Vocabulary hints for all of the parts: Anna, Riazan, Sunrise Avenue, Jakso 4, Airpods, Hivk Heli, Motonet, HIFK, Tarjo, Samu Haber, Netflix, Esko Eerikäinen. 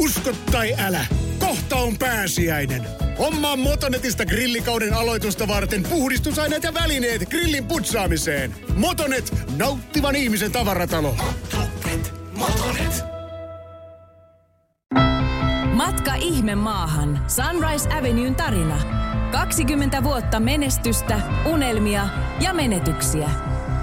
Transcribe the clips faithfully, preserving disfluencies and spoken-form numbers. Usko tai älä, kohta on pääsiäinen. Hommaa Motonetista grillikauden aloitusta varten puhdistusaineet ja välineet grillin putsaamiseen. Motonet, nauttivan ihmisen tavaratalo. Motonet, Motonet. Matka ihmemaahan. Sunrise Avenuen tarina. kaksikymmentä vuotta menestystä, unelmia ja menetyksiä.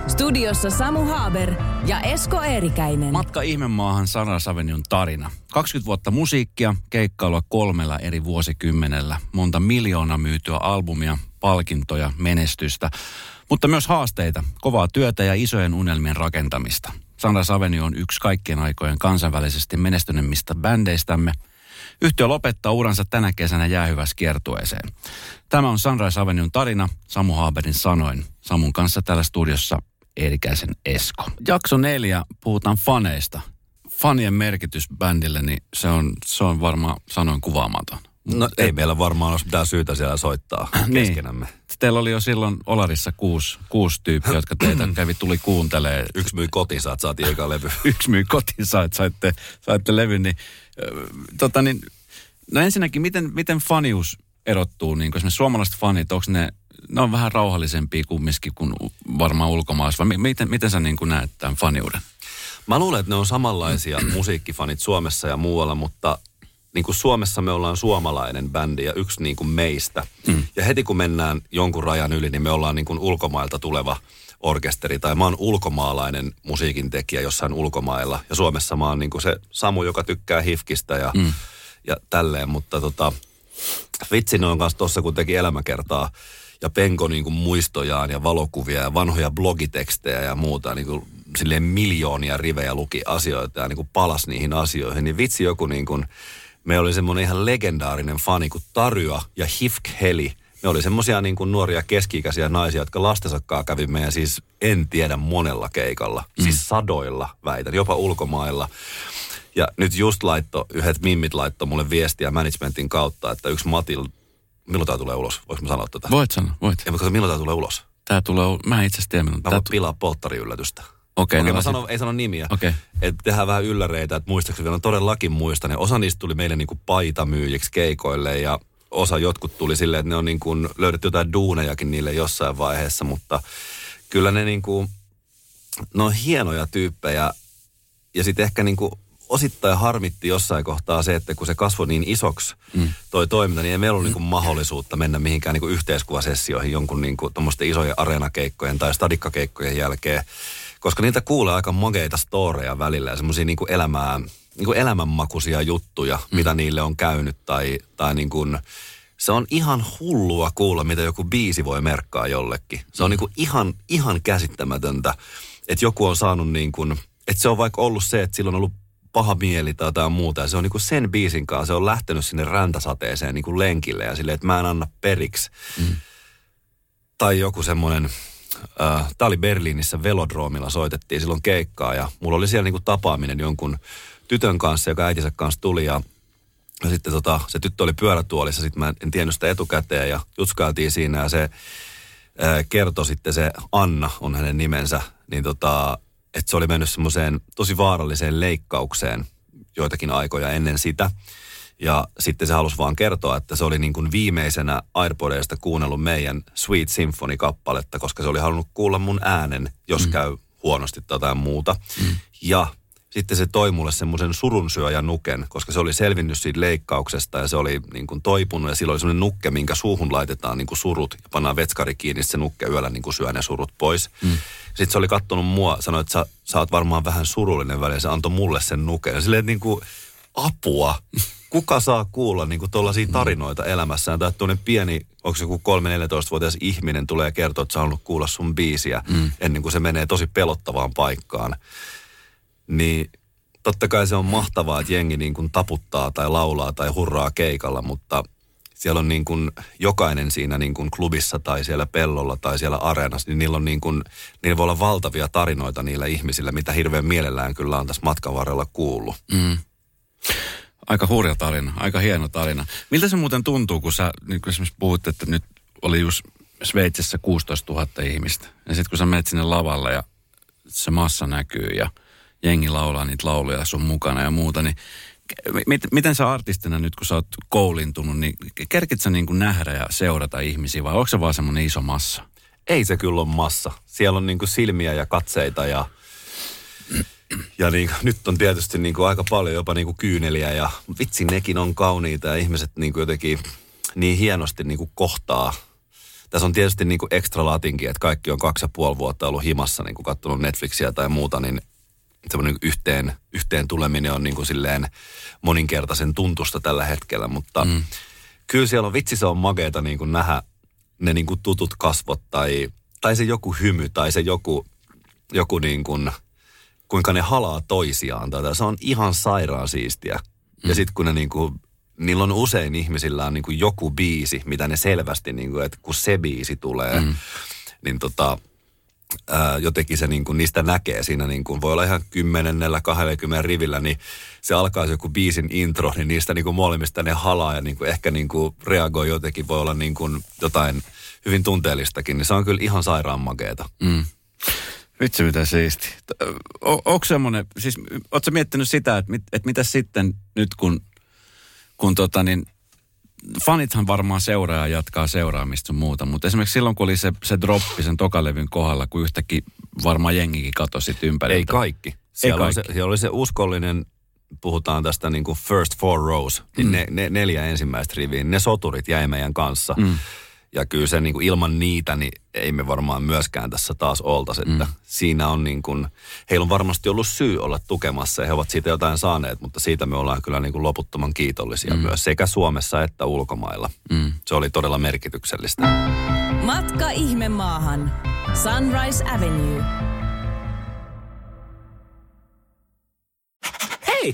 Studiossa Samu Haber ja Esko Eerikäinen. Matka ihmemaahan Sunrise Avenuen tarina. kaksikymmentä vuotta musiikkia, keikkailua kolmella eri vuosikymmenellä. Monta miljoonaa myytyä albumia, palkintoja, menestystä. Mutta myös haasteita, kovaa työtä ja isojen unelmien rakentamista. Sunrise Avenue on yksi kaikkien aikojen kansainvälisesti menestyneimmistä bändeistämme. Yhtiö lopettaa uransa tänä kesänä jäähyväiskiertueeseen. Tämä on Sunrise Avenuen tarina, Samu Haberin sanoin. Samun kanssa täällä studiossa Eerikäisen Esko. Jakso neljä, puhutaan faneista. Fanien merkitys bändille, niin se on, se on varmaan sanoin kuvaamaton. No ei meillä varmaan olisi mitään syytä siellä soittaa keskenämme. Niin. Teillä oli jo silloin Olarissa kuusi, kuusi tyyppiä, jotka teitä kävi, tuli kuuntelemaan. Yksi myi kotinsa, että saatiin eka levy. Yksi myi kotinsa, että saitte, saitte levy. Niin, tota niin, no ensinnäkin, miten, miten fanius erottuu? Niin kuin esimerkiksi suomalaiset fanit, onko ne, ne on vähän rauhallisempia kumminkin kuin varmaan ulkomaissa? Vai miten, miten sä niin kuin näet tämän faniuden? Mä luulen, että ne on samanlaisia musiikkifanit Suomessa ja muualla, mutta niin kuin Suomessa me ollaan suomalainen bändi ja yksi niin kuin meistä. Mm. Ja heti kun mennään jonkun rajan yli, niin me ollaan niin kuin ulkomailta tuleva orkesteri. Tai mä oon ulkomaalainen musiikintekijä jossain ulkomailla. Ja Suomessa mä oon niin kuin se Samu, joka tykkää Hifkistä ja, mm. ja tälleen. Mutta tota, vitsi noin kanssa tossa, kun teki elämäkertaa. Ja penko niin kuin muistojaan ja valokuvia ja vanhoja blogitekstejä ja muuta. Niin kuin silleen miljoonia rivejä luki asioita ja niin kuin palasi niihin asioihin. Niin vitsi joku niin kuin... Me oli semmoinen ihan legendaarinen fani kuin Tarjo ja Hivk Heli. Me oli semmoisia niin kuin nuoria keski-ikäisiä naisia, jotka lastensakkaa kävi meidän siis en tiedä monella keikalla. Mm. Siis sadoilla väitän, jopa ulkomailla. Ja nyt just laitto, yhdet mimmit laitto mulle viestiä managementin kautta, että yksi Matil, milloin tää tulee ulos? Voinko mä sanoa tätä? Voit sanoa, voit. Ja mä katsoin, milloin tää tulee ulos? Tää tulee, mä itse asiassa tiedän milloin. Mä voin pilaa polttariyllätystä. Okei, okay, no mä sanon, sit... ei sano nimiä. Okay. Että tehdään vähän ylläreitä, että muistaakseni vielä on todellakin muistan. Ja osa niistä tuli meille niin kuin paitamyyjiksi keikoille ja osa jotkut tuli silleen, että ne on niin kuin löydetty jotain duunejakin niille jossain vaiheessa. Mutta kyllä ne niin kuin, ne on hienoja tyyppejä ja sitten ehkä niin kuin osittain harmitti jossain kohtaa se, että kun se kasvoi niin isoksi toi toiminta, niin ei meillä ollut niin kuin mahdollisuutta mennä mihinkään niin kuin yhteiskuvasessioihin jonkun niin kuin tommoisten isojen areenakeikkojen tai stadikkakeikkojen jälkeen. Koska niitä kuulee aika mageita storeja välillä ja semmoisia niin kuin elämää, niin kuin elämänmakuisia juttuja, mm. mitä niille on käynyt. Tai, tai niin kuin, se on ihan hullua kuulla, mitä joku biisi voi merkkaa jollekin. Se on niin kuin ihan, ihan käsittämätöntä, että joku on saanut niin kuin, että se on vaikka ollut se, että sillä on ollut paha mieli tai jotain muuta. Ja se on niin kuin sen biisin kanssa, se on lähtenyt sinne räntäsateeseen niin kuin lenkille ja silleen, että mä en anna periksi. Mm. Tai joku semmoinen... Tämä oli Berliinissä velodroomilla, soitettiin silloin keikkaa ja mulla oli siellä niinku tapaaminen jonkun tytön kanssa, joka äitinsä kanssa tuli ja, ja sitten tota, se tyttö oli pyörätuolissa, sitten mä en tiennyt sitä etukäteen ja jutskailtiin siinä ja se ää, kertoi sitten se Anna, on hänen nimensä, niin tota, että se oli mennyt semmoiseen tosi vaaralliseen leikkaukseen joitakin aikoja ennen sitä. Ja sitten se halusi vaan kertoa, että se oli niin kuin viimeisenä Airpodeista kuunnellut meidän Sweet Symphony-kappaletta, koska se oli halunnut kuulla mun äänen, jos mm. käy huonosti tai jotain muuta. Mm. Ja sitten se toi mulle semmoisen surunsyöjän nuken, koska se oli selvinnyt siitä leikkauksesta ja se oli niin kuin toipunut. Ja sillä oli semmoinen nukke, minkä suuhun laitetaan niin kuin surut ja pannaan vetskari kiinni, se nukke yöllä niin kuin syö ne surut pois. Mm. Sitten se oli kattonut mua, sanoi, että sä, sä oot varmaan vähän surullinen väliin, se antoi mulle sen nuken. Ja silleen niin kuin apua. Kuka saa kuulla niinku tollaisia tarinoita elämässään? Tai tuollainen pieni, onko joku kolme neljätoista-vuotias ihminen tulee kertoa, että sä halunnut kuulla sun biisiä mm. ennen kuin se menee tosi pelottavaan paikkaan. Niin totta kai se on mahtavaa, että jengi niinku taputtaa tai laulaa tai hurraa keikalla, mutta siellä on niinku jokainen siinä niinku klubissa tai siellä pellolla tai siellä areenassa, niin niillä, on niinku, niillä voi olla valtavia tarinoita niillä ihmisillä, mitä hirveän mielellään kyllä on tässä matkan varrella kuullut. Mm. Aika hurja tarina, aika hieno tarina. Miltä se muuten tuntuu, kun sä niin kun esimerkiksi puhut, että nyt oli just Sveitsissä kuusitoistatuhatta ihmistä. Ja sitten kun sä menet sinne lavalle ja se massa näkyy ja jengi laulaa niitä lauluja sun mukana ja muuta, niin miten sä artistina nyt, kun sä oot koulintunut, niin kerkit sä niin kuin nähdä ja seurata ihmisiä vai onko se vaan semmoinen iso massa? Ei se kyllä ole massa. Siellä on niin kuin silmiä ja katseita ja, ja niin, nyt on tietysti niin kuin aika paljon jopa niin kuin kyyneliä ja vitsi nekin on kauniita ja ihmiset niin kuin jotenkin niin hienosti niin kuin kohtaa. Tässä on tietysti niin kuin ekstra latinkin, että kaikki on kaksi ja puoli vuotta ollut himassa, niin kuin katsonut Netflixiä tai muuta, niin semmoinen yhteen, yhteen tuleminen on niin kuin silleen moninkertaisen tuntusta tällä hetkellä, mutta mm. kyllä siellä on vitsi, se on makeeta niin kuin nähdä ne niin kuin tutut kasvot tai, tai se joku hymy tai se joku, joku niin kuin, kuinka ne halaa toisiaan. Tai se on ihan sairaan siistiä. Mm. Ja sitten kun ne niin kuin, niillä on usein ihmisillä on niin kuin joku biisi, mitä ne selvästi, niin kuin, että kun se biisi tulee, mm. niin tota... jotenkin se niin kuin, niistä näkee siinä niin kuin, voi olla ihan kymmenellä, kahdellakymmenellä rivillä, niin se alkaa joku biisin intro, niin niistä niin kuin, molemmista ne halaa ja niin kuin, ehkä niin kuin, reagoi jotenkin, voi olla niin kuin, jotain hyvin tunteellistakin, niin se on kyllä ihan sairaan makeeta. Mm. Vitsi mitä siisti. Onko semmoinen, siis ootko sä miettinyt sitä, että, mit, että mitä sitten nyt kun, kun tota niin, fanithan varmaan seuraa ja jatkaa seuraamista sun muuta, mutta esimerkiksi silloin, kun oli se, se droppi sen tokalevyn kohdalla, kun yhtäkkiä varmaan jengikin katosi sit ympäriltä. Ei kaikki. Siellä, Ei kaikki. Se, siellä oli se uskollinen, puhutaan tästä niin kuin first four rows, niin mm. ne, ne neljä ensimmäistä riviä, ne soturit jäi meidän kanssa. Mm. Ja kyllä se niin kuin ilman niitä, niin ei me varmaan myöskään tässä taas oltaisi. Että mm. siinä on niin kuin, heillä on varmasti ollut syy olla tukemassa ja he ovat siitä jotain saaneet, mutta siitä me ollaan kyllä niin kuin loputtoman kiitollisia mm. myös sekä Suomessa että ulkomailla. Mm. Se oli todella merkityksellistä. Matka ihmemaahan. Sunrise Avenue. Hei!